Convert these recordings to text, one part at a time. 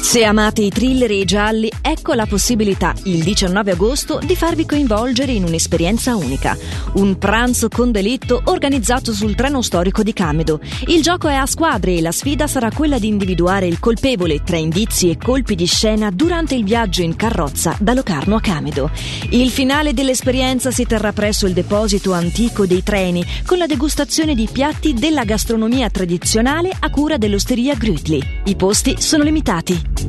Se amate i thriller e i gialli, ecco la possibilità, il 19 agosto, di farvi coinvolgere in un'esperienza unica. Un pranzo con delitto organizzato sul treno storico di Camedo. Il gioco è a squadre e la sfida sarà quella di individuare il colpevole tra indizi e colpi di scena durante il viaggio in carrozza da Locarno a Camedo. Il finale dell'esperienza si terrà presso il deposito antico dei treni, con la degustazione di piatti della gastronomia tradizionale a cura dell'osteria Grütli. I posti sono limitati.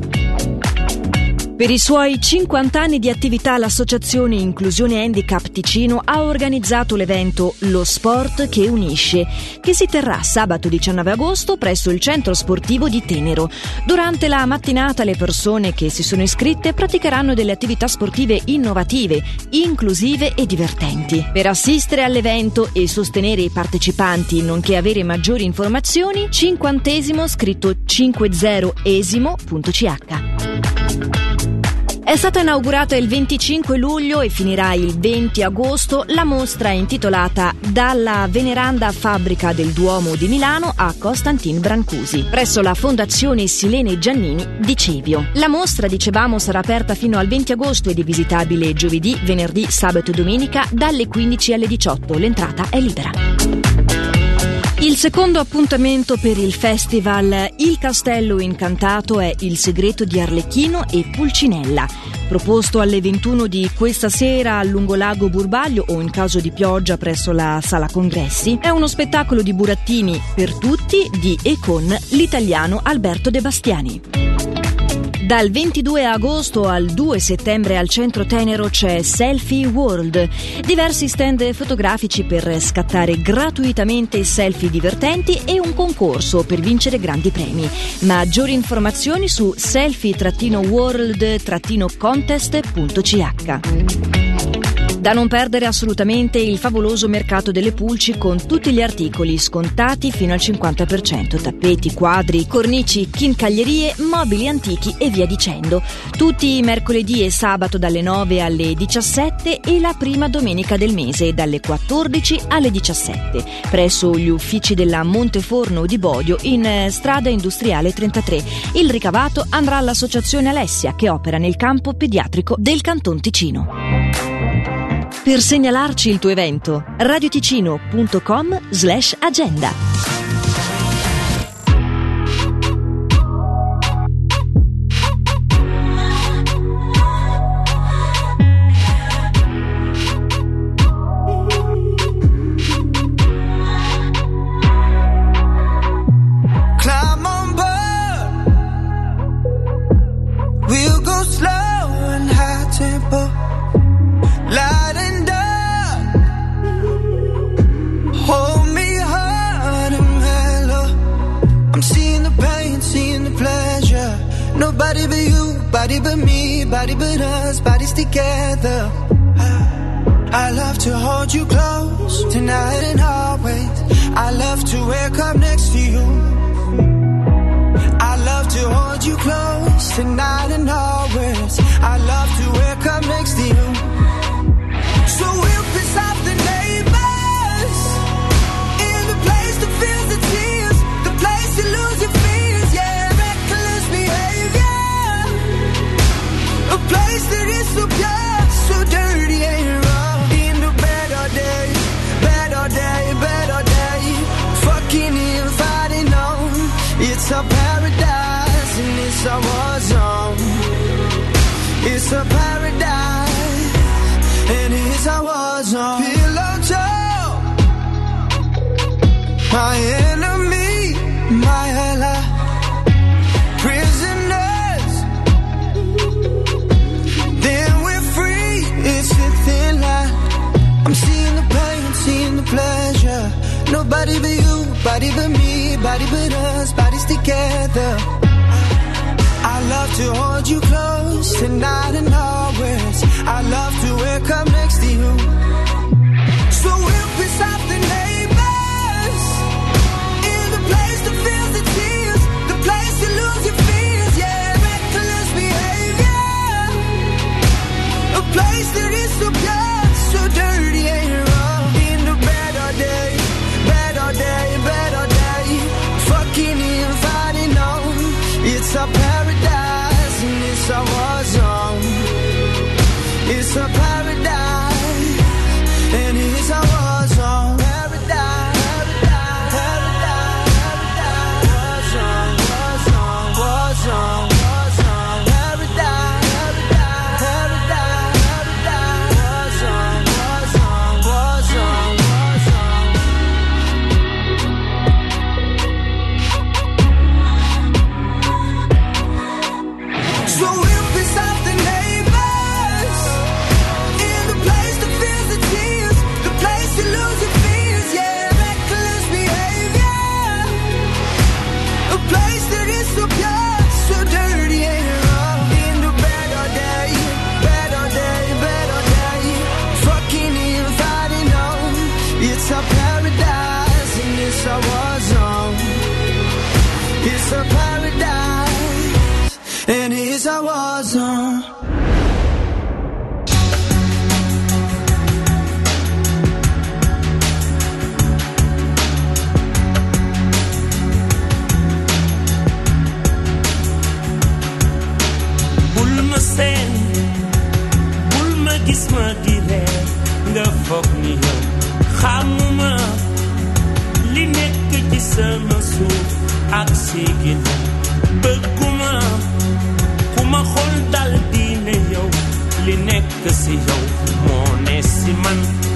Per i suoi 50 anni di attività l'associazione Inclusione Handicap Ticino ha organizzato l'evento Lo Sport che Unisce, che si terrà sabato 19 agosto presso il Centro Sportivo di Tenero. Durante la mattinata le persone che si sono iscritte praticheranno delle attività sportive innovative, inclusive e divertenti. Per assistere all'evento e sostenere i partecipanti, nonché avere maggiori informazioni, 50esimo scritto 50esimo.ch. È stata inaugurata il 25 luglio e finirà il 20 agosto la mostra intitolata Dalla Veneranda Fabbrica del Duomo di Milano a Constantin Brancusi, presso la Fondazione Silene Giannini di Cevio. La mostra, dicevamo, sarà aperta fino al 20 agosto ed è visitabile giovedì, venerdì, sabato e domenica dalle 15 alle 18. L'entrata è libera. Il secondo appuntamento per il festival Il Castello Incantato è Il Segreto di Arlecchino e Pulcinella, proposto alle 21 di questa sera al Lungolago Burbaglio o in caso di pioggia presso la Sala Congressi. È uno spettacolo di burattini per tutti di e con l'italiano Alberto De Bastiani. Dal 22 agosto al 2 settembre al centro Tenero c'è Selfie World, diversi stand fotografici per scattare gratuitamente selfie divertenti e un concorso per vincere grandi premi. Maggiori informazioni su selfie-world-contest.ch. Da non perdere assolutamente il favoloso mercato delle pulci con tutti gli articoli scontati fino al 50%, tappeti, quadri, cornici, chincaglierie, mobili antichi e via dicendo. Tutti i mercoledì e sabato dalle 9 alle 17 e la prima domenica del mese dalle 14 alle 17 presso gli uffici della Monteforno di Bodio in strada industriale 33. Il ricavato andrà all'associazione Alessia che opera nel campo pediatrico del Canton Ticino. Per segnalarci il tuo evento, radioticino.com/agenda. Nobody but you, body but me, body but us, bodies together. I love to hold you close, tonight and always. I love to wake up next to you. I love to hold you close, tonight and always. I love to wake up next to you. So we'll piss off the neighbors, in the place that feels the tears, the place you lose your fears, yeah. Place that is so pure, so dirty and raw. In the bed all day, bed all day, bed all day. Fucking inviting on. It's a paradise and it's a war zone. It's a paradise and it's a war zone. Pillow talk, my enemy, my ally. Nobody but you, body but me, body but us, bodies together. I love to hold you close, tonight and always. I love to wake up next to you. So we'll piss off the neighbors, in the place that feels the tears, the place you lose your fears, yeah, reckless behavior, a place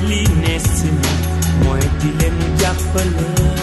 Li nessi man, mooy di leen jàppale.